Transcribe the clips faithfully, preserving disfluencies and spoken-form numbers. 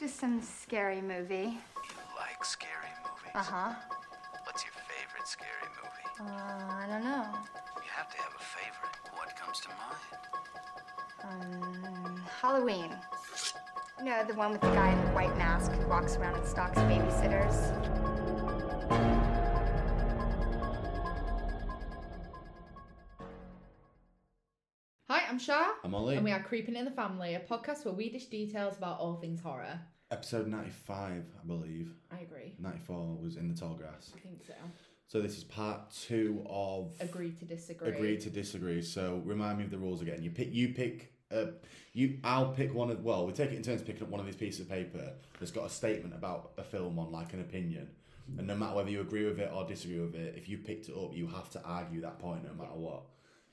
to some scary movie. You like scary movies? Uh-huh. What's your favorite scary movie? Uh, I don't know. You have to have a favorite. What comes to mind? Um, Halloween. No, the one with the guy in the white mask who walks around and stalks babysitters. I'm Shah. I'm Oli. And we are Creeping in the Family, a podcast where we dish details about all things horror. Episode ninety-five, I believe. I agree. ninety-four was In the Tall Grass. I think so. So this is part two of... Agree to Disagree. Agree to Disagree. So remind me of the rules again. You pick... You pick uh, you. I'll pick one of... Well, we take it in turns picking up one of these pieces of paper that's got a statement about a film on, like an opinion. And no matter whether you agree with it or disagree with it, if you picked it up, you have to argue that point no matter what.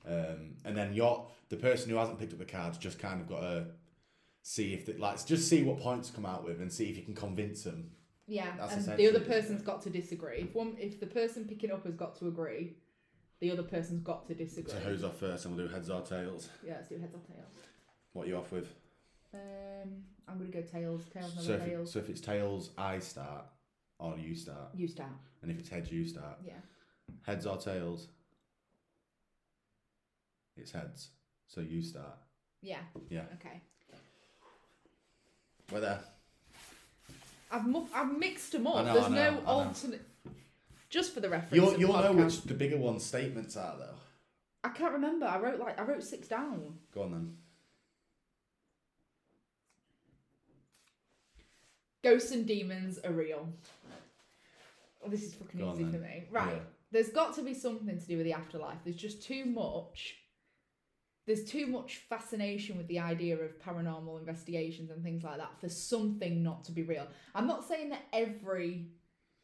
Um, and then you're, the person who hasn't picked up the cards just kind of got to see if they, like, just see what points come out with and see if you can convince them. Yeah, that's and the other person's got to disagree. If one, if the person picking up has got to agree, the other person's got to disagree. So who's off first? And we'll do heads or tails. Yeah, let's do heads or tails. What are you off with? Um, I'm going to go tails. Tails, never so if tails. It, so if it's tails, I start, or you start. You start. And if it's heads, you start. Yeah. Heads or tails. It's heads, so you start. Yeah. Yeah. Okay. We're there. I've mu- I've mixed them up. Know, There's know, no alternate. Just for the reference. You'll, you'll know which the bigger one's statements are, though. I can't remember. I wrote like I wrote six down. Go on then. Ghosts and demons are real. Oh, this is fucking Go easy for me. Right. Yeah. There's got to be something to do with the afterlife. There's just too much. There's too much fascination with the idea of paranormal investigations and things like that for something not to be real. I'm not saying that every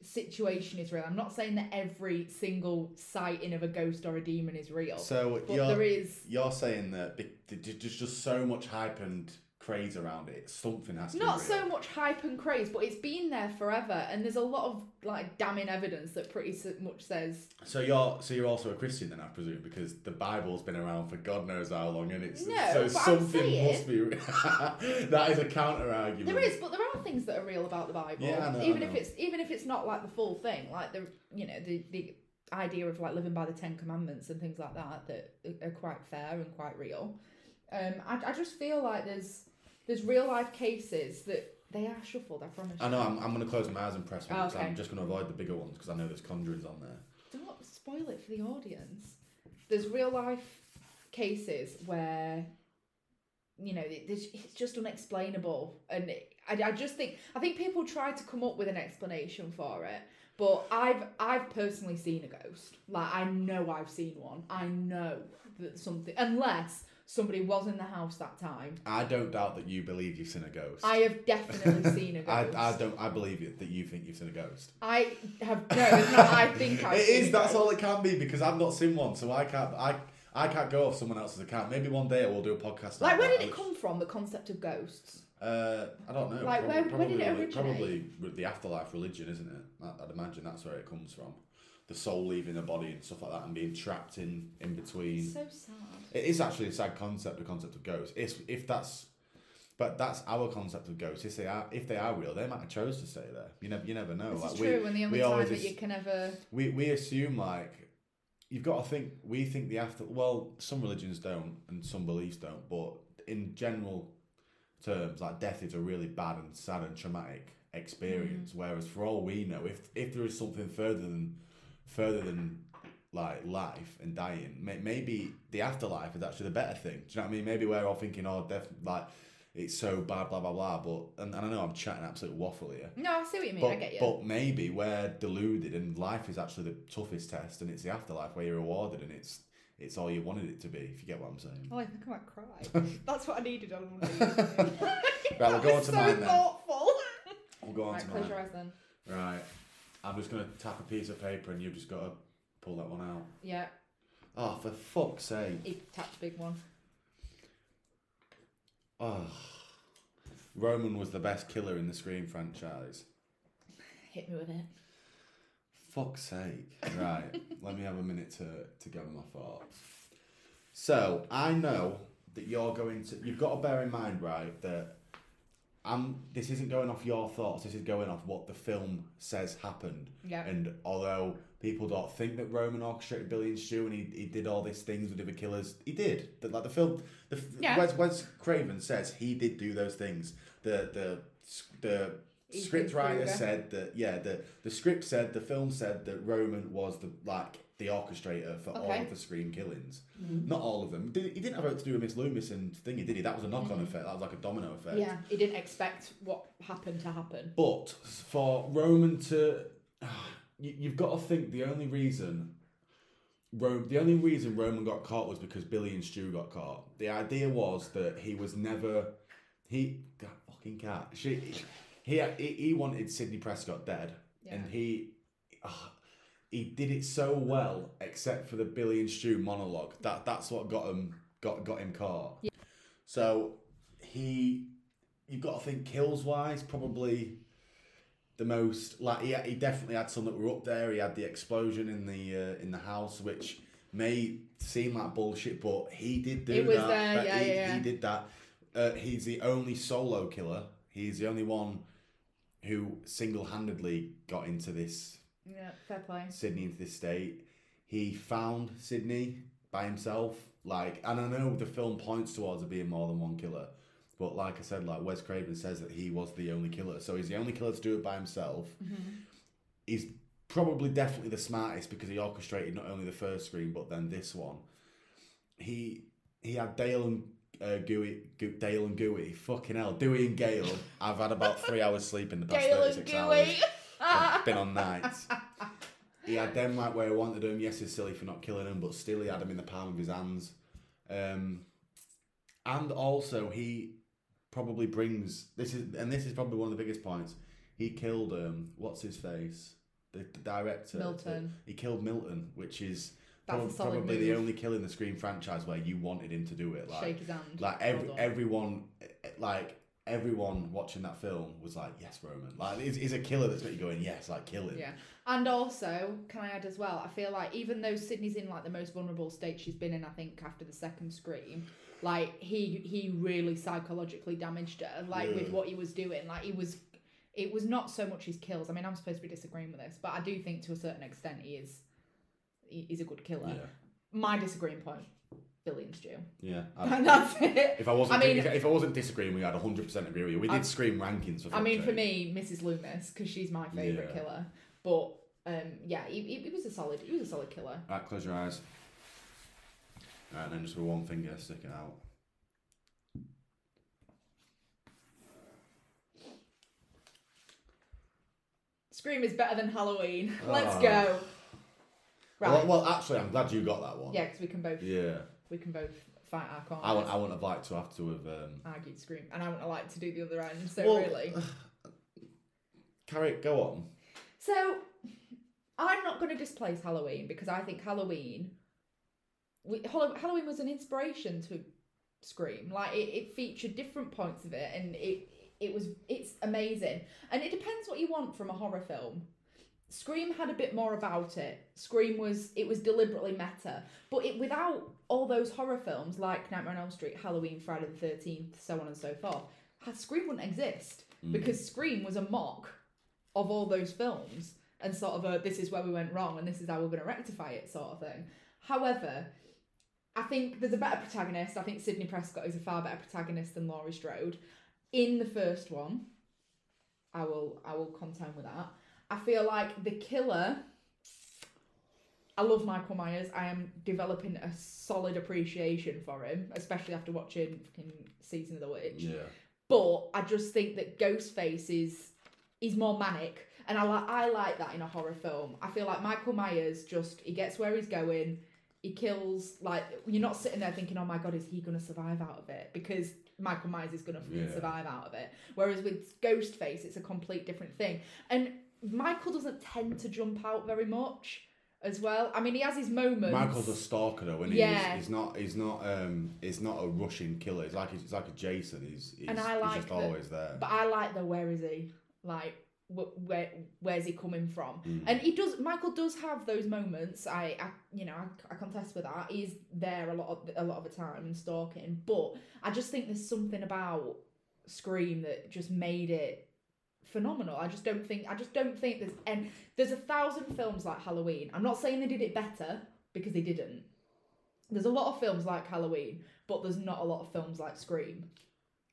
situation is real. I'm not saying that every single sighting of a ghost or a demon is real. So but you're, there is... you're saying that there's just so much hype and craze around it. Something has to not be real. Not so much hype and craze, but it's been there forever, and there's a lot of like damning evidence that pretty much says. So you're so you're also a Christian then, I presume, because the Bible's been around for God knows how long, and it's no, so but something I'm saying, must be real. That is a counter argument. There is, but there are things that are real about the Bible. Yeah, I know, even I know. if it's even if it's not like the full thing, like the you know the the idea of like living by the Ten Commandments and things like that that are quite fair and quite real. Um, I I just feel like there's. There's real life cases that they are shuffled, I promise. I know, I'm I'm going to close my eyes and press one because oh, okay. I'm just going to avoid the bigger ones because I know there's Conjurings on there. Don't spoil it for the audience. There's real life cases where, you know, it's just unexplainable. And it, I, I just think, I think people try to come up with an explanation for it. But I've I've personally seen a ghost. Like, I know I've seen one. I know that something, unless... somebody was in the house that time. I don't doubt that you believe you've seen a ghost. I have definitely seen a ghost. I, I don't. I believe it that you think you've seen a ghost. I have no. It's not. I think I've it seen is. A that's ghost. All it can be because I've not seen one, so I can't. I I can't go off someone else's account. Maybe one day I will do a podcast. Like, like where that. did it come from? The concept of ghosts. Uh, I don't know. Like, probably, where, where did it originate? Probably the afterlife religion, isn't it? I'd imagine that's where it comes from. The soul leaving the body and stuff like that, and being trapped in, in between. It's so sad. It is actually a sad concept, the concept of ghosts. If if that's, but that's our concept of ghosts. If they are if they are real, they might have chose to stay there. You never you never know. This like, is true. We, and the only time that you can ever we we assume like you've got to think. We think the after. Well, some religions don't, and some beliefs don't. But in general terms, like death is a really bad and sad and traumatic experience. Mm. Whereas for all we know, if if there is something further than further than like life and dying, may- maybe the afterlife is actually the better thing. Do you know what I mean? Maybe we're all thinking, oh, def- like it's so bad, blah blah blah. But and, and I know I'm chatting absolute waffle here. No, I see what you mean. But, I get you. But maybe we're deluded, and life is actually the toughest test, and it's the afterlife where you're rewarded, and it's it's all you wanted it to be. If you get what I'm saying. Oh, I think I might cry. That's what I needed on one day. Right, we'll go on to so mine then. Thoughtful. We'll go on right, to mine. Close your eyes then. Right. I'm just going to tap a piece of paper and you've just got to pull that one out. Yeah. Oh, for fuck's sake. He tapped a big one. Oh. Roman was the best killer in the Scream franchise. Hit me with it. Fuck's sake. Right. Let me have a minute to, to gather my thoughts. So, I know that you're going to... You've got to bear in mind, right, that I'm, this isn't going off your thoughts, this is going off what the film says happened. Yeah. And although people don't think that Roman orchestrated Billy and Stu and he, he did all these things with the killers, he did. The, like the film, the, yeah. Wes, Wes Craven says he did do those things. The the the Ethan script writer Kruger. said that, yeah, the, the script said, the film said that Roman was the like the orchestrator for okay. all of the Scream killings. Mm-hmm. Not all of them. He didn't have it to do with Miss Loomis and thingy, did he? That was a knock-on mm-hmm. effect. That was like a domino effect. Yeah, he didn't expect what happened to happen. But for Roman to... You've got to think the only reason... Rome, the only reason Roman got caught was because Billy and Stu got caught. The idea was that he was never... He... That fucking cat. She... He, he wanted Sidney Prescott dead. Yeah. And he... Oh, he did it so well, except for the Billy and Stu monologue. That that's what got him got got him caught. Yeah. So he, you've got to think kills wise, probably the most like he he definitely had some that were up there. He had the explosion in the uh, in the house, which may seem like bullshit, but he did do it was that. There, yeah, he, yeah. he did that. Uh, he's the only solo killer. He's the only one who single-handedly got into this. Yeah, fair play. Sidney into this state. He found Sidney by himself. Like, and I know the film points towards it being more than one killer, but like I said, like Wes Craven says that he was the only killer, so he's the only killer to do it by himself. Mm-hmm. He's probably definitely the smartest because he orchestrated not only the first Scream but then this one. He he had Dale and uh, Gooey, Go- Dale and Gooey. Fucking hell, Dewey and Gale. I've had about three hours sleep in the past Dale thirty-six and Gooey. Hours. I've been on nights. He had them like where he wanted him. Yes, it's silly for not killing him, but still he had him in the palm of his hands. Um, and also he probably brings this is and this is probably one of the biggest points. He killed um, what's his face, the, the director Milton. The, he killed Milton, which is prob- probably move. the only kill in the Scream franchise where you wanted him to do it. Like, shake his hand. Like every, everyone, like. Everyone watching that film was like, yes, Roman. Like, it's, it's a killer that's got you going, yes, like, kill him. Yeah. And also, can I add as well, I feel like even though Sidney's in, like, the most vulnerable state she's been in, I think, after the second Scream, like, he he really psychologically damaged her, like, yeah. with what he was doing. Like, he was... It was not so much his kills. I mean, I'm supposed to be disagreeing with this, but I do think to a certain extent he is he, he's a good killer. Yeah. My disagreeing point... Billy and Stu. Yeah. I, and that's it. If I wasn't I mean, if, if I wasn't disagreeing, we had one hundred percent agree with you. We did I, Scream rankings for I mean, sake. For me, Missus Loomis, because she's my favourite yeah. killer. But, um, yeah, he, he, he was a solid he was a solid killer. All right, close your eyes. All right, and then just with one finger, stick it out. Scream is better than Halloween. Oh. Let's go. Right. Well, well, actually, I'm glad you got that one. Yeah, because we can both... Yeah. We can both fight our corners. I wouldn't, I wouldn't have liked to have to have... Um... argued Scream. And I wouldn't have liked to do the other end, so well, really... Carrie, go on. So, I'm not going to displace Halloween, because I think Halloween... We, Halloween was an inspiration to Scream. Like, it, it featured different points of it, and it it was it's amazing. And it depends what you want from a horror film. Scream had a bit more about it. Scream was, it was deliberately meta. But it without all those horror films like Nightmare on Elm Street, Halloween, Friday the thirteenth, so on and so forth, Scream wouldn't exist mm. because Scream was a mock of all those films and sort of a, this is where we went wrong and this is how we're going to rectify it sort of thing. However, I think there's a better protagonist. I think Sidney Prescott is a far better protagonist than Laurie Strode. In the first one, I will I will contend with that. I feel like the killer, I love Michael Myers. I am developing a solid appreciation for him, especially after watching fucking Season of the Witch. Yeah. But I just think that Ghostface is is more manic, and I like I like that in a horror film. I feel like Michael Myers just he gets where he's going, he kills. Like you're not sitting there thinking, oh my god, is he gonna survive out of it? Because Michael Myers is gonna fucking yeah. survive out of it. Whereas with Ghostface, it's a complete different thing, and Michael doesn't tend to jump out very much as well. I mean, he has his moments. Michael's a stalker though, and he yeah. he's not he's not um he's not a rushing killer. It's like it's like a Jason. He's, he's, and I like he's just the, always there. But I like the where is he? Like wh- where where's he coming from? Mm. And he does. Michael does have those moments. I, I you know I, I contest with that. He's there a lot of, a lot of the time and stalking. But I just think there's something about Scream that just made it phenomenal. I just don't think I just don't think there's and there's a thousand films like Halloween. I'm not saying they did it better, because they didn't. There's a lot of films like Halloween, but there's not a lot of films like Scream.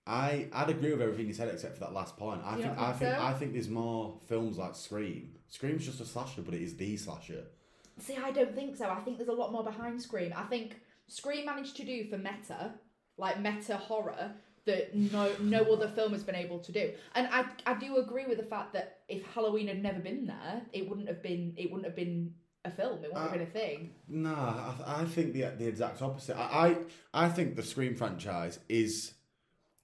I, I'd agree with everything you said except for that last point. I think, think I think so? I think there's more films like Scream. Scream's just a slasher, but it is the slasher. See, I don't think so. I think there's a lot more behind Scream. I think Scream managed to do for meta, like meta horror, that no no other film has been able to do. And I I do agree with the fact that if Halloween had never been there, it wouldn't have been it wouldn't have been a film. It wouldn't uh, have been a thing. No, I, I think the the exact opposite. I, I I think the Scream franchise is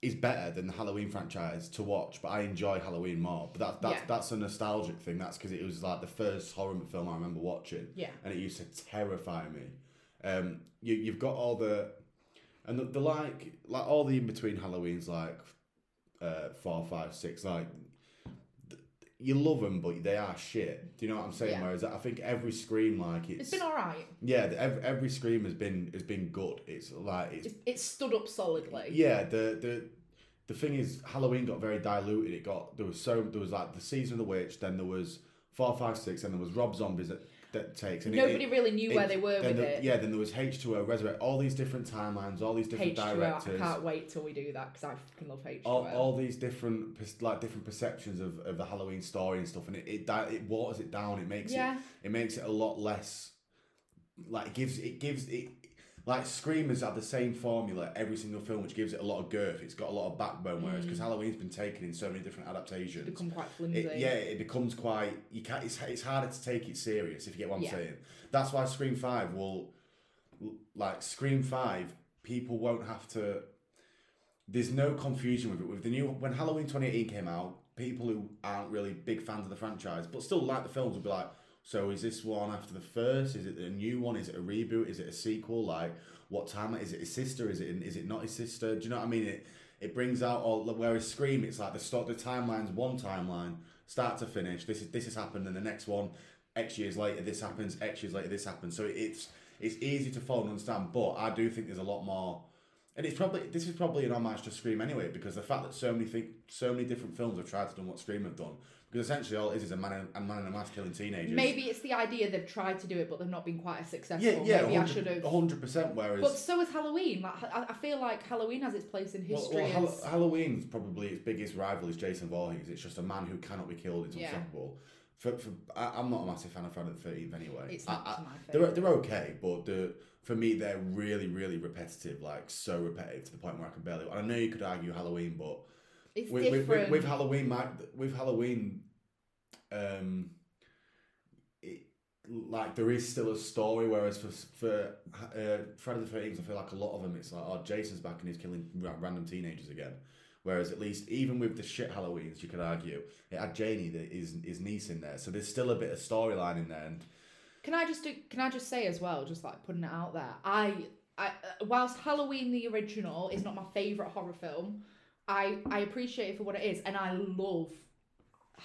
is better than the Halloween franchise to watch, but I enjoy Halloween more. But that, that's yeah. that's a nostalgic thing. That's because it was like the first horror film I remember watching. Yeah, and it used to terrify me. Um, you you've got all the And the, the like, like all the in between Halloweens, like uh, four, five, six, like th- you love them, but they are shit. Do you know what I'm saying? Yeah. Whereas I think every Scream, like it's, it's been all right. Yeah, the, every, every Scream has been has been good. It's like it's, it's it's stood up solidly. Yeah, the the the thing is, Halloween got very diluted. It got there was so there was like the Season of the Witch, then there was four, five, six, and there was Rob Zombie's. That, That takes and nobody it, really knew it, where they were with the, it. Yeah, then there was H two O, Resurrect, all these different timelines, all these different H two O, directors. I can't wait till we do that because I fucking love H two O. All, all these different like different perceptions of, of the Halloween story and stuff, and it it, it waters it down. It makes yeah. it it makes it a lot less. Like it gives it gives it like Scream has had the same formula every single film, which gives it a lot of girth. It's got a lot of backbone, whereas because mm. Halloween's been taken in so many different adaptations, it's become quite flimsy. It, yeah, it becomes quite. You can't. It's it's harder to take it serious if you get what I'm yeah. saying. That's why Scream Five will, like Scream Five, people won't have to. There's no confusion with it. With the new when Halloween twenty eighteen came out, people who aren't really big fans of the franchise but still like the films would be like, so is this one after the first? Is it a new one? Is it a reboot? Is it a sequel? Like, what time? Is it his sister? Is it is it not his sister? Do you know what I mean? It it brings out all. Whereas Scream, it's like the start, the timeline's one timeline, start to finish. This is this has happened, and the next one, X years later, this happens. X years later, this happens. So it's it's easy to follow and understand. But I do think there's a lot more, and it's probably this is probably an homage to Scream anyway, because the fact that so many think so many different films have tried to do what Scream have done. Because essentially all it is is a man and a, man and a mask killing teenagers. Maybe it's the idea they've tried to do it, but they've not been quite as successful. Yeah, yeah, maybe I should have. one hundred percent whereas... But so is Halloween. Like, I feel like Halloween has its place in history. Well, well as... Halloween's probably its biggest rival is Jason Voorhees. It's just a man who cannot be killed. It's unstoppable. Yeah. For, for, I, I'm not a massive fan of Friday the thirteenth anyway. It's not I, I, my favourite. They're, they're okay, but they're, for me they're really, really repetitive. Like, so repetitive to the point where I can barely... And I know you could argue Halloween, but... It's with, different. With, with, with Halloween, Mike, with Halloween, um, it, like there is still a story. Whereas for for uh, Friday the thirteenth, I feel like a lot of them, it's like, oh, Jason's back and he's killing random teenagers again. Whereas at least even with the shit Halloweens, you could argue it had Janie, that is his niece, in there, so there's still a bit of storyline in there. And can I just do, can I just say as well, just like putting it out there, I I whilst Halloween the original is not my favourite horror film. I, I appreciate it for what it is, and I love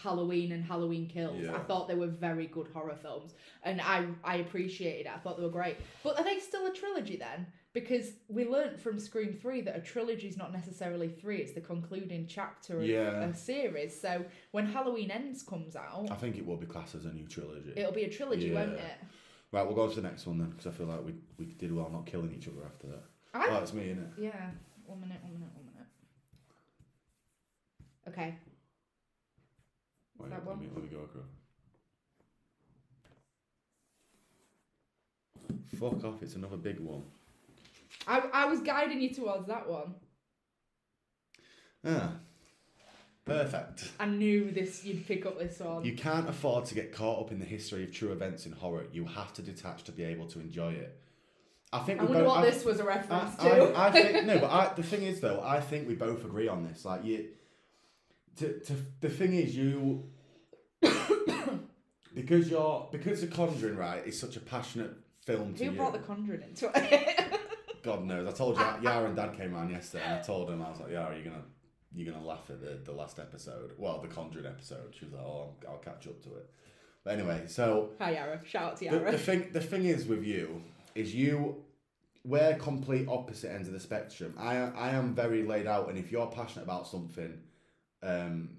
Halloween and Halloween Kills. Yeah. I thought they were very good horror films, and I, I appreciated it. I thought they were great. But are they still a trilogy then? Because we learnt from Scream three that a trilogy is not necessarily three, it's the concluding chapter of yeah. a series. So when Halloween Ends comes out... I think it will be classed as a new trilogy. It'll be a trilogy, yeah. won't it? Right, we'll go to the next one then, because I feel like we, we did well not killing each other after that. I... Well, it's me, innit? Yeah. One minute, one minute, one minute. Okay. Wait, that one? Let me, let me go across. Fuck off, it's another big one. I I was guiding you towards that one. Ah. Perfect. I knew this. You'd pick up this one. You can't afford to get caught up in the history of true events in horror. You have to detach to be able to enjoy it. I think I we wonder both, what I, this was a reference I, to. I, I think, no, but I, the thing is, though, I think we both agree on this. Like, you... To, to the thing is, you because you're because The Conjuring, right, is such a passionate film to you. Who brought The Conjuring into it? God knows. I told you, Yara and Dad came around yesterday, and I told him, I was like, Yara, you're gonna you're gonna laugh at the, the last episode, well, The Conjuring episode. She was like, oh, I'll catch up to it. But anyway, so hi Yara, shout out to Yara. The, the thing the thing is with you is you we're complete opposite ends of the spectrum. I I am very laid out, and if you're passionate about something, um,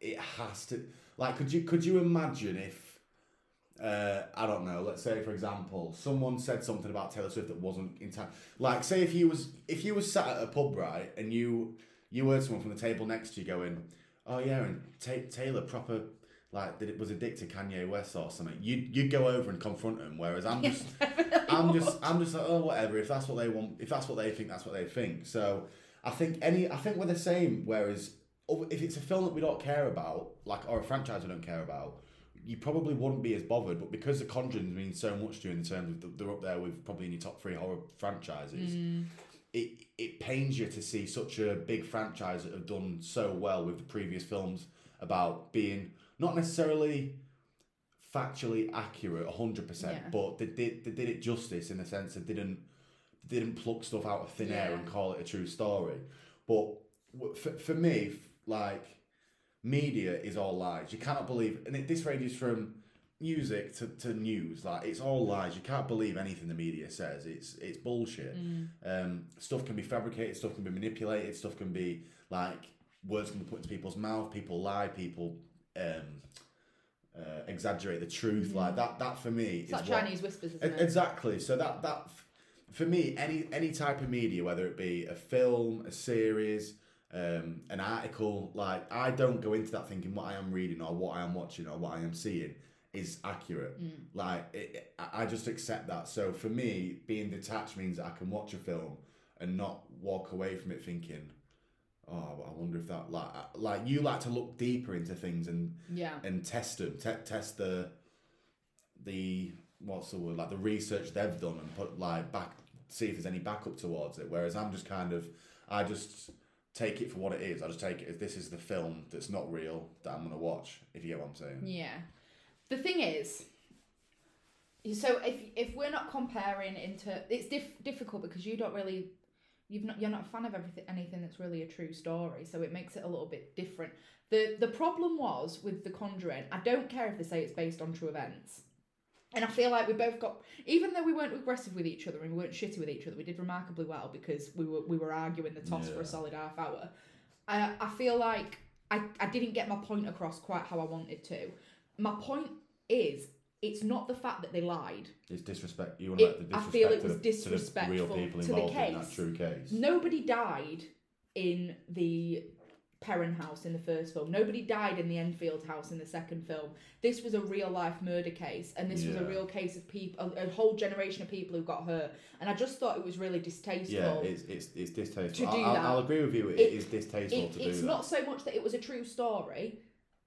it has to. Like, could you could you imagine if, uh, I don't know, let's say for example, someone said something about Taylor Swift that wasn't in time. Like, say if you was if you was sat at a pub, right, and you you heard someone from the table next to you going, "Oh yeah, and ta- Taylor proper." Like, that it was addicted to Kanye West or something. You'd you'd go over and confront him, whereas I'm just, yes, I'm just, I'm just like, oh, whatever. If that's what they want, if that's what they think, that's what they think. So, I think any, I think we're the same. Whereas, if it's a film that we don't care about, like, or a franchise we don't care about, you probably wouldn't be as bothered. But because The Conjuring means so much to you in terms of they're up there with probably in your top three horror franchises, mm. it it pains you to see such a big franchise that have done so well with the previous films about being. Not necessarily factually accurate, one hundred percent, yeah. but they did they did it justice in the sense they didn't they didn't pluck stuff out of thin yeah. air and call it a true story. But for, for me, like, media is all lies. You cannot believe, and it, this ranges from music to, to news. Like, it's all lies. You can't believe anything the media says. It's it's bullshit. Mm. Um, stuff can be fabricated. Stuff can be manipulated. Stuff can be, like, words can be put into people's mouth. People lie. People. Um, uh, exaggerate the truth mm-hmm. like that. That for me it's is like what, Chinese whispers, isn't it? Exactly. So that that for me, any any type of media, whether it be a film, a series, um, an article, like I don't go into that thinking what I am reading or what I am watching or what I am seeing is accurate. Mm. Like it, I just accept that. So for me, being detached means that I can watch a film and not walk away from it thinking, oh, I wonder if that like like you like to look deeper into things and yeah. and test them, te- test the the what's the word like the research they've done and put like back see if there's any backup towards it. Whereas I'm just kind of I just take it for what it is. I just take it as this is the film that's not real that I'm gonna watch. If you get what I'm saying. Yeah, the thing is, so if if we're not comparing into it's diff- difficult because you don't really. You've not, you're not a fan of everything, anything that's really a true story, so it makes it a little bit different. The the problem was with The Conjuring, I don't care if they say it's based on true events. And I feel like we both got... Even though we weren't aggressive with each other and we weren't shitty with each other, we did remarkably well because we were we were arguing the toss yeah. for a solid half hour. I, I feel like I, I didn't get my point across quite how I wanted to. My point is... It's not the fact that they lied. It's disrespect. You want to it, the disrespect I feel it was the, disrespectful to the real people involved to the case. In that true case. Nobody died in the Perrin house in the first film. Nobody died in the Enfield house in the second film. This was a real life murder case, and this yeah. was a real case of people, a, a whole generation of people who got hurt. And I just thought it was really distasteful. Yeah, it's it's, it's distasteful. To do I'll, that. I'll agree with you. It, it is distasteful it, to do that. It's not so much that it was a true story.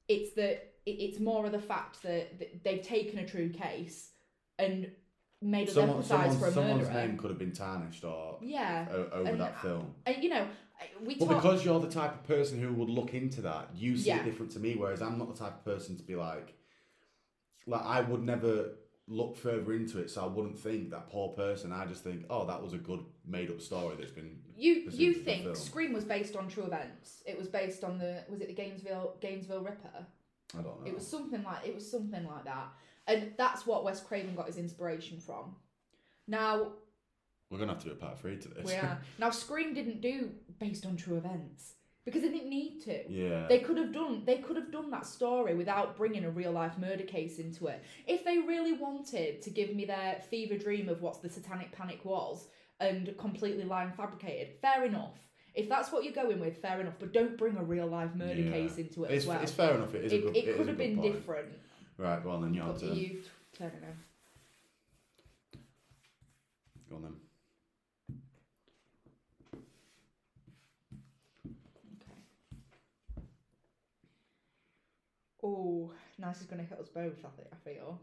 It's that. It's more of the fact that they've taken a true case and made us emphasise for a murderer. Someone's name could have been tarnished or yeah, o- over and, that film. And, you know, we talk... Well, because you're the type of person who would look into that, you see yeah. it different to me, whereas I'm not the type of person to be like... Like, I would never look further into it, so I wouldn't think that poor person. I just think, oh, that was a good made-up story that's been... You you think Scream was based on true events. It was based on the... Was it the Gainesville Gainesville Ripper? I don't know. It was something like it was something like that, and that's what Wes Craven got his inspiration from. Now, we're gonna have to do a part three to this. We are. Now, Scream didn't do based on true events because they didn't need to. Yeah. They could have done. They could have done that story without bringing a real life murder case into it. If they really wanted to give me their fever dream of what the Satanic Panic was and completely lying fabricated, fair enough. If that's what you're going with, fair enough. But don't bring a real life murder yeah. case into it it's, as well. It's fair enough. It is. It, a good, it, it could is have been point. Different. Right. Well, then your turn. You turn it on. Go on then. Okay. Oh, nice is going to hit us both. I think. I feel.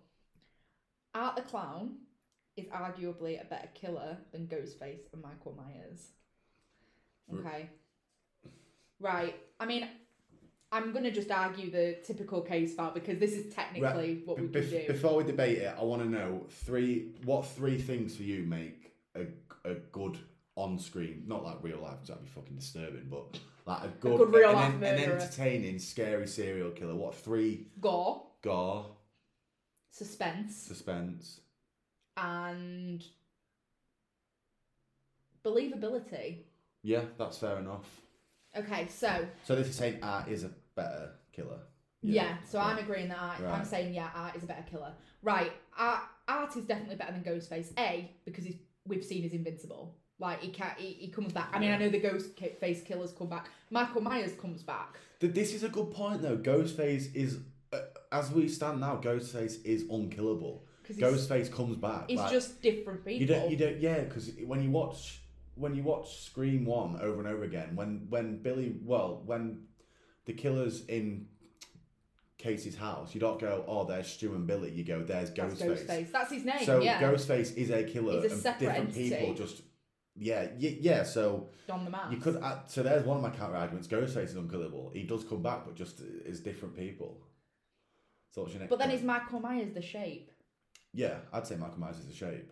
Art the Clown is arguably a better killer than Ghostface and Michael Myers. Okay. Right. I mean, I'm going to just argue the typical case file because this is technically right. what we Bef- do. Before we debate it, I want to know three. What three things for you make a, a good on-screen, not like real life because that'd be fucking disturbing, but like a good, a good real life an, an entertaining, scary serial killer. What three? Gore. Gore. Suspense. Suspense. And believability. Yeah, that's fair enough. Okay, so... So this is saying Art is a better killer. Yeah, yeah so right. I'm agreeing that Art, right. I'm saying, yeah, Art is a better killer. Right, Art, Art is definitely better than Ghostface. A, because he's, we've seen he's invincible. Like, he can't, he, he comes back. I mean, I know the Ghostface killers come back. Michael Myers comes back. This is a good point, though. Ghostface is... Uh, as we stand now, Ghostface is unkillable. Ghostface comes back. It's like, just different people. You don't, you don't, yeah, because when you watch... When you watch Scream one over and over again, when when Billy, well, when the killer's in Casey's house, you don't go, oh, there's Stu and Billy. You go, there's Ghostface. That's Ghostface. That's his name. So yeah. Ghostface is a killer. He's a separate and different entity. People just, yeah, yeah, yeah. So don the mask. You could add, so there's one of my counter arguments. Ghostface is unkillable. He does come back, but just as different people. So what's your next? But then point? Is Michael Myers the shape? Yeah, I'd say Michael Myers is the shape.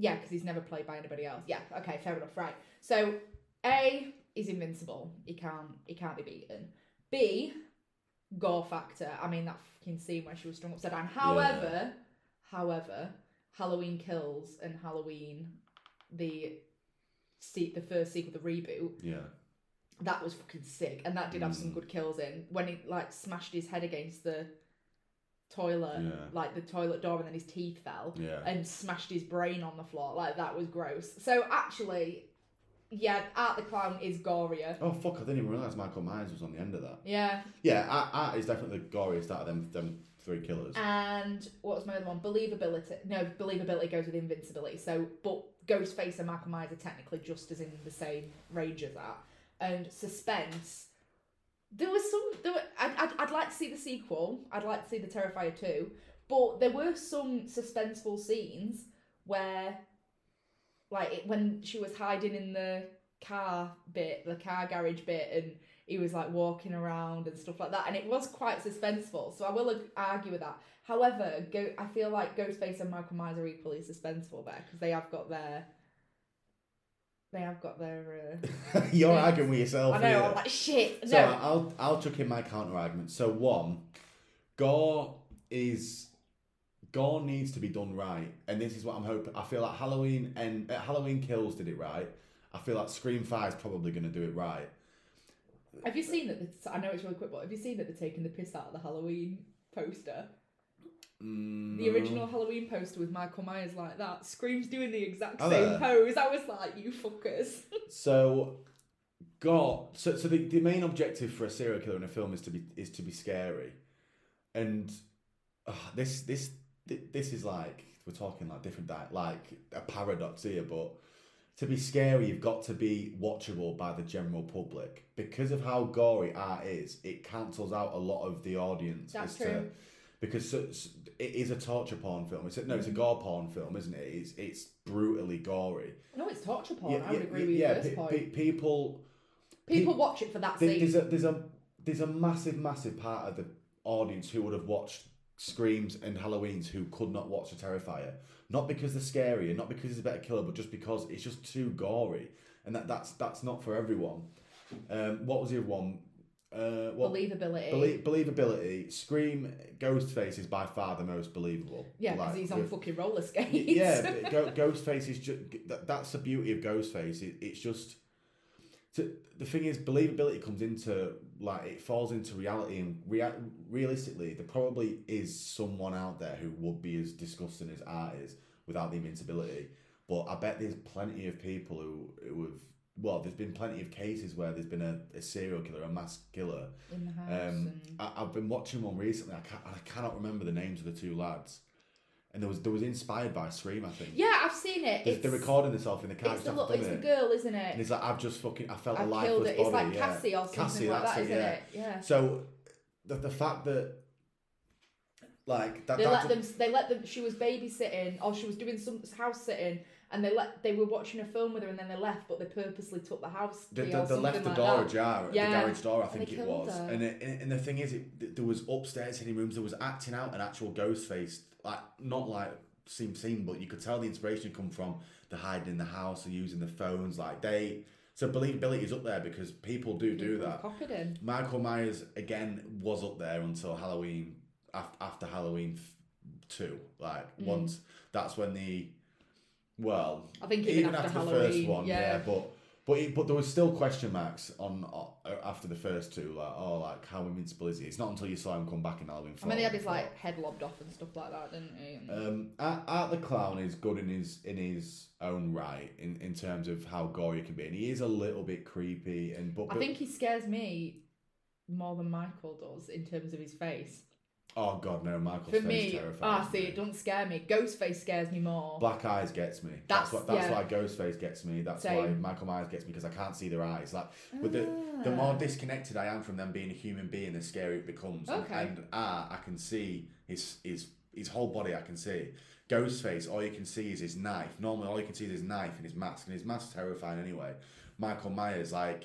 Yeah, because he's never played by anybody else. Yeah, okay, fair enough. Right. So A is invincible. He can't he can't be beaten. B, gore factor. I mean that fucking scene where she was strung upside down. However, yeah. however, Halloween Kills and Halloween the see the first sequel, the reboot. Yeah. That was fucking sick. And that did have mm. some good kills in. When he like smashed his head against the toilet yeah. like the toilet door and then his teeth fell yeah. and smashed his brain on the floor, like that was gross. So actually yeah Art the Clown is gorier. Oh fuck, I didn't even realise Michael Myers was on the end of that. Yeah yeah Art, Art is definitely the goriest out of them, them three killers. And what was my other one? Believability. No, believability goes with invincibility. So but Ghostface and Michael Myers are technically just as in the same range as that. And suspense, There was some... There were, I'd, I'd, I'd like to see the sequel. I'd like to see the Terrifier two. But there were some suspenseful scenes where... Like, it, when she was hiding in the car bit, the car garage bit, and he was, like, walking around and stuff like that. And it was quite suspenseful. So I will argue with that. However, go, I feel like Ghostface and Michael Myers are equally suspenseful there. Because they have got their... They have got their... Uh, You're things. Arguing with yourself. I know, here. I'm like, shit. No. So I'll I'll chuck in my counter-argument. So one, gore is... Gore needs to be done right. And this is what I'm hoping... I feel like Halloween and uh, Halloween Kills did it right. I feel like Scream five is probably going to do it right. Have you seen that... The, I know it's really quick, but have you seen that they're taking the piss out of the Halloween poster? Mm. The original Halloween poster with Michael Myers like that. Scream's doing the exact same oh, pose. I was like, you fuckers. So, God. So, so the, the main objective for a serial killer in a film is to be is to be scary, and uh, this this this is like we're talking like different like a paradox here. But to be scary, you've got to be watchable by the general public because of how gory art is. It cancels out a lot of the audience. That's true. To, Because it is a torture porn film. It's a, no, it's a gore porn film, isn't it? It's it's brutally gory. No, it's torture porn. Yeah, I would yeah, agree with yeah, you at this point. Pe- people, people pe- watch it for that scene. There's a there's a there's a massive massive part of the audience who would have watched Screams and Halloweens who could not watch The Terrifier, not because they're scary and not because it's a better killer, but just because it's just too gory, and that, that's that's not for everyone. Um, what was the other one? Uh, well, believability. Belie- believability. Scream, Ghostface is by far the most believable. Yeah, because like, he's on fucking roller skates. Yeah, go- Ghostface is just... That, that's the beauty of Ghostface. It, it's just... To, the thing is, believability comes into... Like, it falls into reality. And rea- realistically, there probably is someone out there who would be as disgusting as Art is without the invincibility. But I bet there's plenty of people who, who have... Well, there's been plenty of cases where there's been a, a serial killer, a mass killer. In the house. Um, and... I, I've been watching one recently. I can't, I cannot remember the names of the two lads. And there was there was inspired by Scream, I think. Yeah, I've seen it. They're, they're recording themself in the car. It's, the, look, it's it. the girl, isn't it? And he's like, I've just fucking, I felt I a lifeless body. It's like yeah. Cassie or something Cassie, like that, it, isn't yeah. it? Yeah. So, the, the fact that, like... That, they let a... them, they let them, she was babysitting, or she was doing some house sitting, and they let they were watching a film with her and then they left, but they purposely took the house. They, they, they left the like door that. ajar, yeah. the garage door, I think it was. Her. And it, and the thing is, it, there was upstairs hidden rooms, there was acting out an actual Ghostface, like not like seem seen, but you could tell the inspiration come from the hiding in the house and using the phones. Like they, so believability is up there because people do people do that. Copied in. Michael Myers again was up there until Halloween, after Halloween two, like mm. once that's when the Well, I think even, even after, after the first one, yeah, yeah but. But it, but there was still question marks on uh, after the first two, like, oh, like, how invincible is he? It's not until you saw him come back in Halloween four. I mean, he had his, like, head lobbed off and stuff like that, didn't he? And... Um, Art, Art the Clown is good in his in his own right, in, in terms of how gory he can be. And he is a little bit creepy. And but, but I think he scares me more than Michael does in terms of his face. Oh, God, no, Michael's For face me, terrifies ah, see, me. It doesn't scare me. Ghostface scares me more. Black eyes gets me. That's, that's, what, that's yeah. why Ghostface gets me. That's Same. why Michael Myers gets me, because I can't see their eyes. Like, ah. with the, the more disconnected I am from them being a human being, the scarier it becomes. Okay. And, and ah, I can see his, his, his whole body, I can see. Ghostface, all you can see is his knife. Normally, all you can see is his knife and his mask, and his mask's terrifying anyway. Michael Myers, like...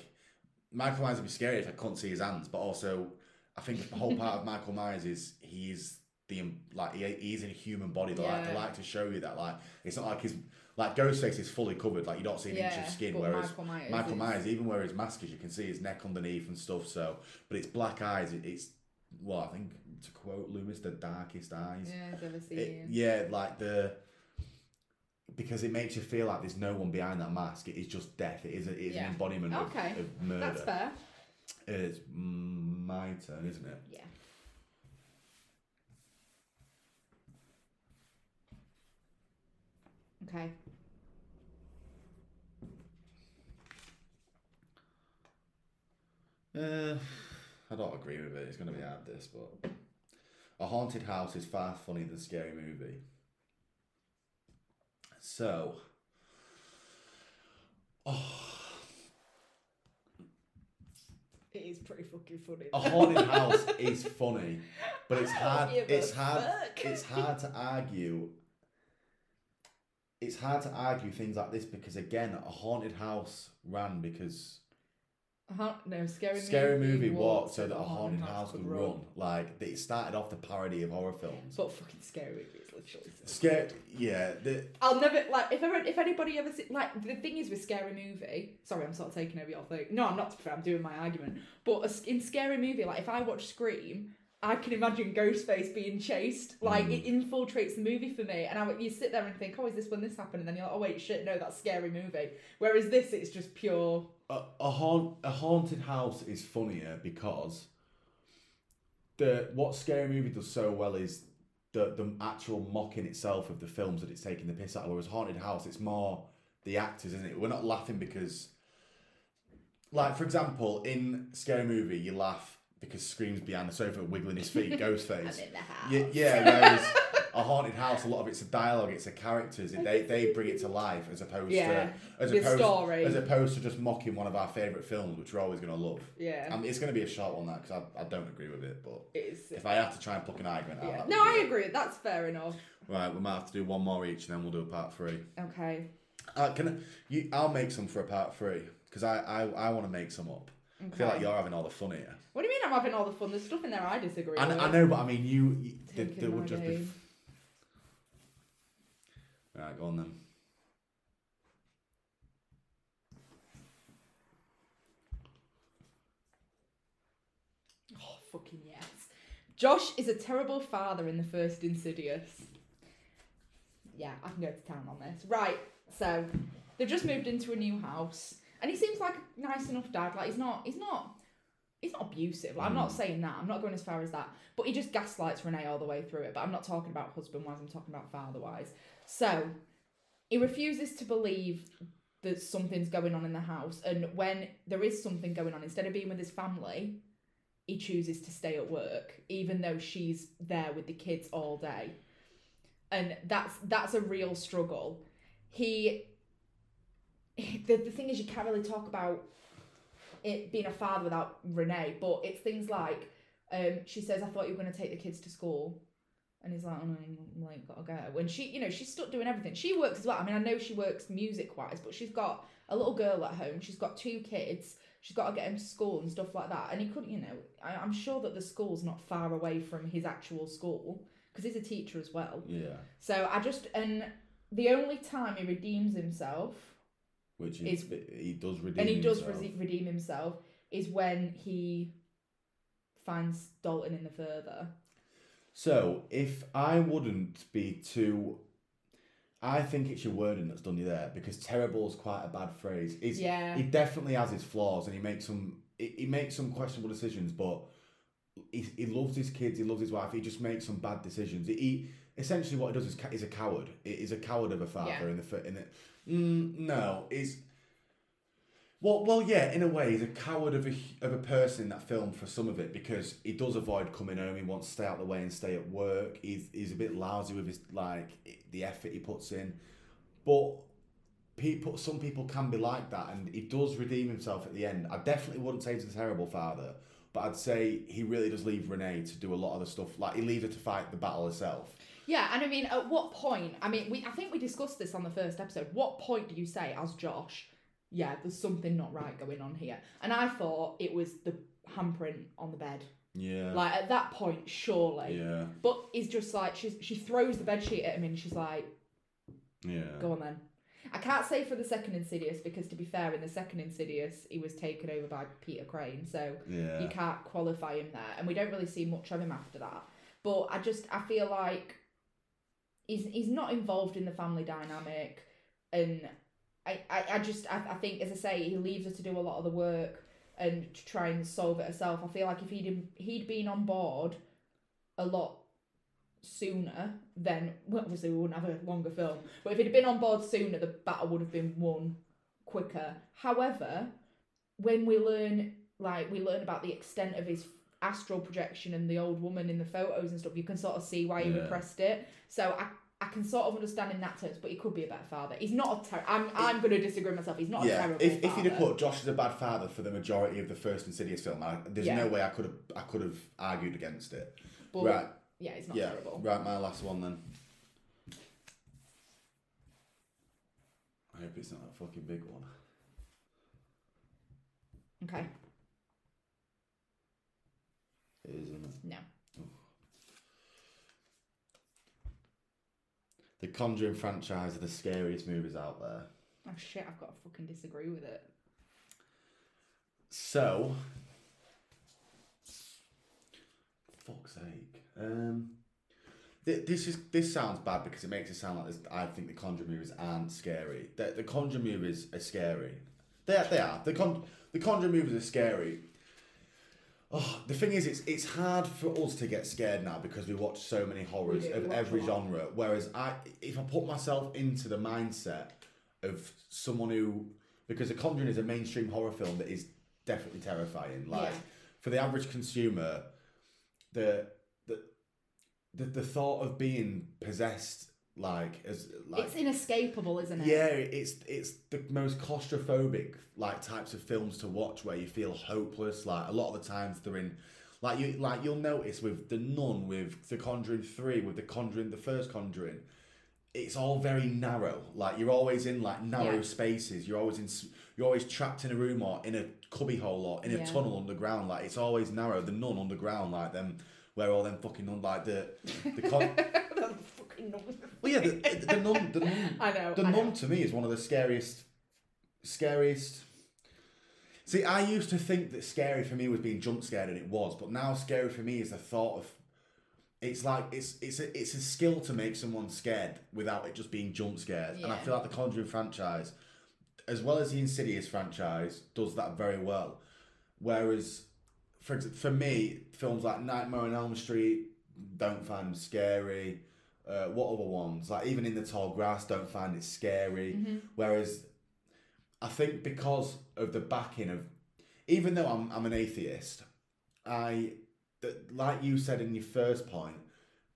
Michael Myers would be scary if I couldn't see his hands, but also... I think the whole part of Michael Myers is he is the like he, he's in a human body. They yeah. like they like to show you that, like, it's not like his like Ghostface is fully covered, like you don't see an yeah, inch of skin. Whereas Michael Myers, Michael is... Myers, even where his mask is, you can see his neck underneath and stuff. So, but it's black eyes. It, it's well, I think to quote Loomis, the darkest eyes. Yeah, I've ever seen. It, yeah, like the. Because it makes you feel like there's no one behind that mask. It is just death. It is a, it is yeah. an embodiment okay. of, of murder. That's fair. It's my turn, isn't it? Yeah. Okay. Uh, I don't agree with it. It's going to be hard, this, but... A haunted house is far funnier than a scary movie. So... Oh... It is pretty fucking funny. A haunted house is funny, but it's hard. It's hard. Fuck. It's hard to argue. It's hard to argue things like this because, again, a haunted house ran because. Uh, no, scary. Scary movie, movie walked so that a haunted, haunted house could run. run. Like, it started off the parody of horror films. But fucking scary movies, literally. Scary, yeah. The, I'll never like if ever if anybody ever see, like the thing is with scary movie. Sorry, I'm sort of taking over your thing. No, I'm not. To be fair, I'm doing my argument. But a, in scary movie, like if I watch Scream, I can imagine Ghostface being chased. Like mm. it infiltrates the movie for me, and I, you sit there and think, oh, is this when this happened? And then you're like, oh wait, shit, no, that's scary movie. Whereas this, it's just pure. A, a, haunt, a haunted house is funnier because the what Scary Movie does so well is the, the actual mocking itself of the films that it's taking the piss out of, whereas Haunted House, it's more the actors, isn't it? We're not laughing because... Like, for example, in Scary Movie, you laugh because Scream's behind the sofa wiggling his feet, Ghostface. I'm in the house. Yeah, yeah whereas a haunted house, a lot of it's a dialogue, it's the characters. They they bring it to life as opposed yeah, to as opposed story. as opposed to just mocking one of our favourite films, which we're always going to love. Yeah, I mean, it's going to be a short one that because I, I don't agree with it, but it's, if I have to try and pluck an argument yeah. out, no, I it. agree. That's fair enough. Right, we might have to do one more each, and then we'll do a part three. Okay. Uh, can I, you? I'll make some for a part three because I I, I want to make some up. Okay. I feel like you're having all the fun here. What do you mean I'm having all the fun? There's stuff in there I disagree I, with. I know, but I mean, you. you there, there would just be. Right, go on then. Oh, fucking yes. Josh is a terrible father in the first Insidious. Yeah, I can go to town on this. Right, so they've just moved into a new house. And he seems like a nice enough dad. Like, he's not, he's not, he's not abusive. Like, I'm not saying that. I'm not going as far as that. But he just gaslights Renee all the way through it. But I'm not talking about husband-wise. I'm talking about father-wise. So, he refuses to believe that something's going on in the house. And when there is something going on, instead of being with his family, he chooses to stay at work, even though she's there with the kids all day. And that's that's a real struggle. He... The, the thing is, you can't really talk about it being a father without Renee, but it's things like, um, she says, I thought you were going to take the kids to school. And he's like, oh, no, like, gotta go. And she, you know, she's stuck doing everything. She works as well. I mean, I know she works music-wise, but she's got a little girl at home. She's got two kids. She's got to get him to school and stuff like that. And he couldn't, you know, I, I'm sure that the school's not far away from his actual school because he's a teacher as well. Yeah. So I just, and the only time he redeems himself... Which he, is, he does redeem himself. And he himself. does re- redeem himself is when he finds Dalton in the further. So, if I wouldn't be too... I think it's your wording that's done you there, because terrible is quite a bad phrase. It's, yeah. He definitely has his flaws, and he makes some he, he makes some questionable decisions, but he, he loves his kids, he loves his wife, he just makes some bad decisions. He, he essentially what he does is ca- is a coward. He's a coward of a father yeah. in the in the, mm, no, is well well yeah, in a way he's a coward of a of a person in that film for some of it, because he does avoid coming home, he wants to stay out of the way and stay at work. He's he's a bit lousy with his like the effort he puts in. But people some people can be like that, and he does redeem himself at the end. I definitely wouldn't say he's a terrible father, but I'd say he really does leave Renee to do a lot of the stuff. Like, he leaves her to fight the battle herself. Yeah, and I mean, at what point... I mean, we I think we discussed this on the first episode. What point do you say, as Josh, yeah, there's something not right going on here? And I thought it was the handprint on the bed. Yeah. Like, at that point, surely. Yeah. But it's just like, she's, she throws the bedsheet at him and she's like... Yeah. Go on then. I can't say for the second Insidious, because to be fair, in the second Insidious, he was taken over by Peter Crane, so yeah. you can't qualify him there. And we don't really see much of him after that. But I just, I feel like he's he's not involved in the family dynamic. And I, I, I just, I, I think, as I say, he leaves her to do a lot of the work and to try and solve it herself. I feel like if he'd, he'd been on board a lot sooner, then well, obviously we wouldn't have a longer film, but if it had been on board sooner, the battle would have been won quicker. However, when we learn like we learn about the extent of his astral projection and the old woman in the photos and stuff, you can sort of see why he yeah. repressed it. So I I can sort of understand in that terms, but he could be a better father. He's not a terrible... I'm, I'm going to disagree with myself. He's not yeah, a terrible if, father. If you'd have put Josh as a bad father for the majority of the first Insidious film, I, there's yeah. no way I could have I could have argued against it. But, right. Yeah, it's not yeah, terrible. Right, my last one then. I hope it's not a fucking big one. Okay. It is, isn't it? No. Ooh. The Conjuring franchise are the scariest movies out there. Oh shit, I've got to fucking disagree with it. So... Fuck's sake. Um, th- this is this sounds bad because it makes it sound like this, I think the Conjuring movies aren't scary. The, the Conjuring movies are scary. They are. They are. The Con- the Conjuring movies are scary. Oh, the thing is, it's it's hard for us to get scared now because we watch so many horrors of every genre. Whereas I, if I put myself into the mindset of someone who, because The Conjuring is a mainstream horror film that is definitely terrifying. Like yeah. for the average consumer, the The the thought of being possessed, like as like it's inescapable, isn't it? Yeah, it's it's the most claustrophobic like types of films to watch, where you feel hopeless. Like a lot of the times they're in, like you like you'll notice with The Nun, with The Conjuring three, with The Conjuring, the first Conjuring, it's all very narrow. Like you're always in like narrow yeah. spaces. You're always in you're always trapped in a room or in a cubbyhole or in a yeah. tunnel underground. Like it's always narrow. The Nun underground, like them. Where all them fucking nuns, like the... the con- fucking nuns. Well, yeah, the, the, the nun... The nun, I know, the I nun know. To me is one of the scariest... Scariest... See, I used to think that scary for me was being jump scared, and it was, but now scary for me is the thought of... It's like, it's it's a, it's a skill to make someone scared without it just being jump scared. Yeah. And I feel like the Conjuring franchise, as well as the Insidious franchise, does that very well. Whereas... For for me, films like Nightmare on Elm Street, don't find them scary. Uh, what other ones? Like even In the Tall Grass, don't find it scary. Mm-hmm. Whereas I think because of the backing of, even though I'm I'm an atheist, I th- like you said in your first point,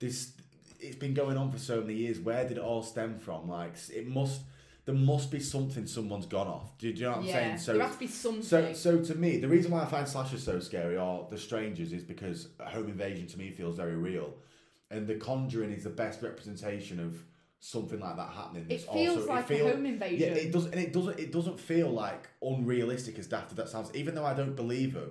this it's been going on for so many years. Where did it all stem from? Like it must. There must be something someone's gone off. Do, do you know what I'm yeah, saying? So, there has to be something. So, so to me, the reason why I find slashers so scary or The Strangers is because home invasion to me feels very real. And The Conjuring is the best representation of something like that happening. It it's feels also, like it feels, a home invasion. Yeah, it does, and it doesn't, it doesn't feel like unrealistic as daft as that sounds. Even though I don't believe them,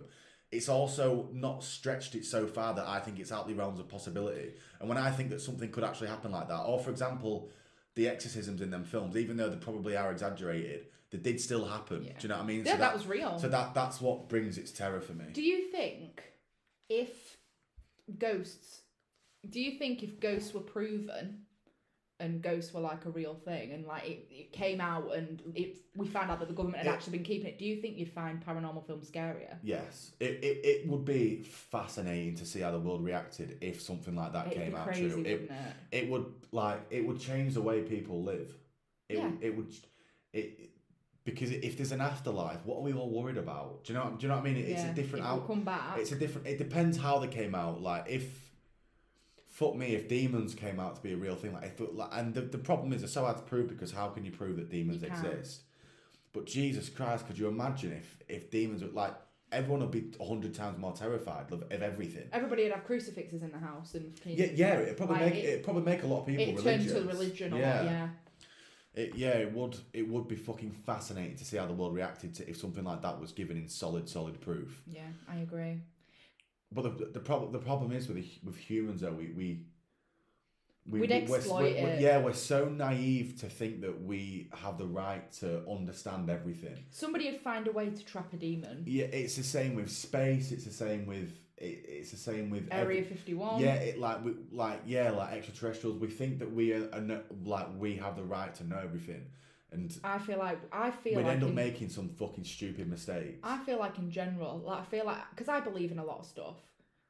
it's also not stretched it so far that I think it's out the realms of possibility. And when I think that something could actually happen like that, or for example... the exorcisms in them films, even though they probably are exaggerated, they did still happen. Yeah. Do you know what I mean? Yeah, so that, that was real. So that that's what brings its terror for me. Do you think if ghosts, do you think if ghosts were proven, and ghosts were like a real thing, and like it, it came out, and it we found out that the government had it, actually been keeping it. Do you think you'd find paranormal films scarier? Yes, it it, it would be fascinating to see how the world reacted if something like that It'd came be out. Crazy, true. Wouldn't it, it it would like it would change the way people live. It yeah. would, it would it because if there's an afterlife, what are we all worried about? Do you know? Do you know what I mean? It's yeah. a different it out. Come back. It's a different. It depends how they came out. Like if. Fuck me, if demons came out to be a real thing, like, I thought, like, and the, the problem is, it's so hard to prove, because how can you prove that demons exist? But Jesus Christ, could you imagine if, if demons were, like, everyone would be a hundred times more terrified of, of everything. Everybody would have crucifixes in the house, and yeah, yeah, it'd probably like, make it it'd probably make a lot of people. It religious. Turned to religion, or yeah. Like, yeah. It, yeah, it would it would be fucking fascinating to see how the world reacted to if something like that was given in solid, solid proof. Yeah, I agree. But the the problem the problem is with the, with humans though we we we We'd exploit we're, we're, it. Yeah, we're so naive to think that we have the right to understand everything. Somebody would find a way to trap a demon. Yeah, it's the same with space. It's the same with it, it's the same with Area fifty-one. Yeah, it like we like yeah like extraterrestrials. We think that we are, are no, like we have the right to know everything. And I feel like I feel we'd like end up in, making some fucking stupid mistakes. I feel like in general, like I feel like because I believe in a lot of stuff.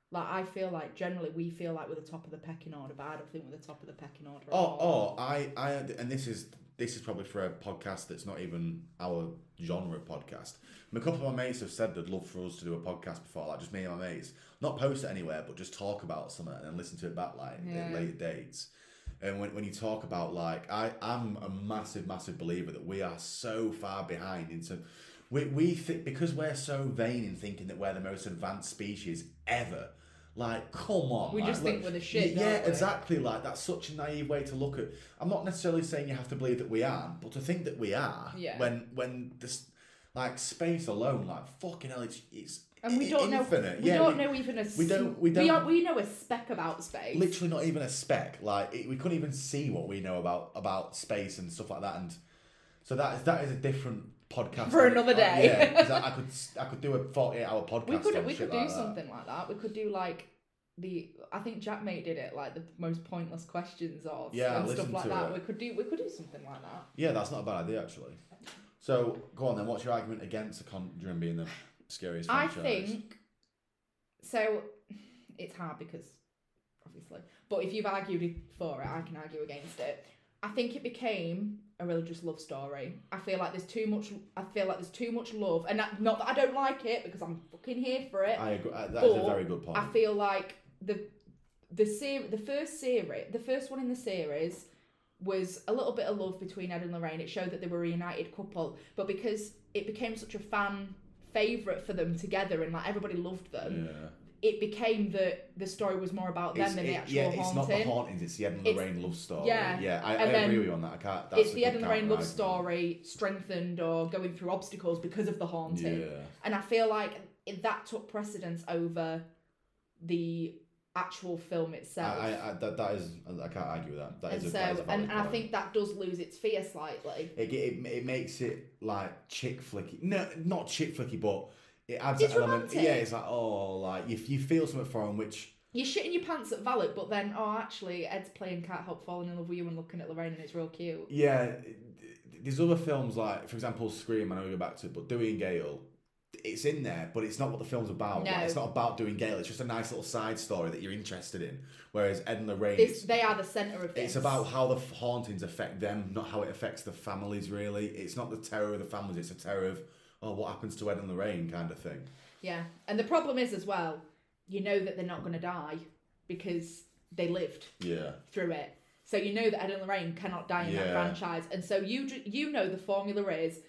Like I feel like generally we feel like we're the top of the pecking order, but I don't think we're the top of the pecking order. Oh, oh, I, I, and this is this is probably for a podcast that's not even our genre podcast. And a couple of my mates have said they'd love for us to do a podcast before, like just me and my mates, not post it anywhere, but just talk about something and then listen to it back like yeah. at later dates. And when when you talk about like I, I'm a massive, massive believer that we are so far behind in some we we think because we're so vain in thinking that we're the most advanced species ever. Like, come on. We like, just think like, we're the shit. Yeah, yeah exactly. Like that's such a naive way to look at. I'm not necessarily saying you have to believe that we aren't, but to think that we are yeah. when when this like space alone, like fucking hell, it's it's And we don't Infinite. know. We yeah, don't we, know even a. We don't. We don't. We, are, we know a speck about space. Literally, not even a speck. Like it, we couldn't even see what we know about about space and stuff like that. And so that is that is a different podcast for another day. Uh, yeah, 'cause I, I could I could do a forty-eight hour podcast. We could on we shit could do like something that. like that. We could do like the. I think Jack Mate did it like the most pointless questions or yeah, and stuff like to that. It. We could do we could do something like that. Yeah, that's not a bad idea actually. So go on then. What's your argument against The Conjuring being the scariest franchise? I think so. It's hard because obviously, but if you've argued for it, I can argue against it. I think it became a religious love story. I feel like there's too much. I feel like there's too much love, and that, not that I don't like it because I'm fucking here for it. I agree. That's a very good point. I feel like the the ser- the first series, the first one in the series, was a little bit of love between Ed and Lorraine. It showed that they were a united couple, but because it became such a fan favourite for them together and like everybody loved them yeah. it became that the story was more about them it's, than it, the actual haunting yeah it's haunting. Not the hauntings, it's the Ed and Lorraine it's, love story yeah yeah I, I agree with you on that. I can't that's it's the Ed and Lorraine love story strengthened or going through obstacles because of the haunting yeah. and I feel like that took precedence over the actual film itself. I, I, I that, that is I can't argue with that. That and is so, a, that is a and, and I think that does lose its fear slightly. It it, it makes it like chick flicky. No, not chick flicky, but it adds it's an romantic element. Yeah, it's like oh, like if you, you feel something for him, which you're shitting your pants at Valak, but then oh, actually Ed's playing Can't Help Falling in Love with You and looking at Lorraine and it's real cute. Yeah, there's other films like for example Scream. I know we go back to, but Dewey and Gale. It's in there, but it's not what the film's about. No. Like, it's not about doing Gale. It's just a nice little side story that you're interested in. Whereas Ed and Lorraine... This, they are the centre of this. It's about how the hauntings affect them, not how it affects the families, really. It's not the terror of the families. It's a terror of, oh, what happens to Ed and Lorraine kind of thing. Yeah. And the problem is, as well, you know that they're not going to die because they lived yeah. through it. So you know that Ed and Lorraine cannot die in yeah. that franchise. And so you you know the formula is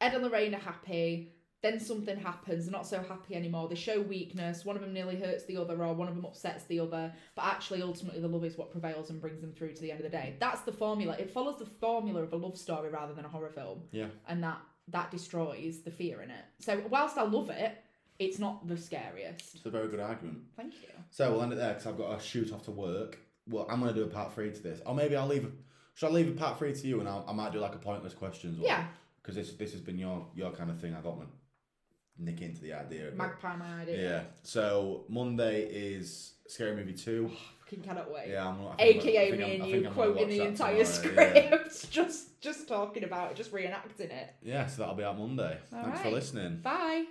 Ed and Lorraine are happy... Then something happens, they're not so happy anymore, they show weakness, one of them nearly hurts the other or one of them upsets the other, but actually ultimately the love is what prevails and brings them through to the end of the day. That's the formula. It follows the formula of a love story rather than a horror film. Yeah. And that, that destroys the fear in it. So whilst I love it, it's not the scariest. It's a very good argument. Thank you. So we'll end it there because I've got to shoot off to work. Well, I'm going to do a part three to this. Or maybe I'll leave... Should I leave a part three to you and I'll, I might do like a pointless questions? Or, yeah. Because this, this has been your, your kind of thing. I got one. Nick into the idea. Magpie my idea. Yeah. So Monday is Scary Movie two. Oh, fucking cannot wait. Yeah, I'm not. A K A I'm, me and you quoting the entire tomorrow, script, yeah. just just talking about it, just reenacting it. Yeah, so that'll be out Monday. All Thanks right. for listening. Bye.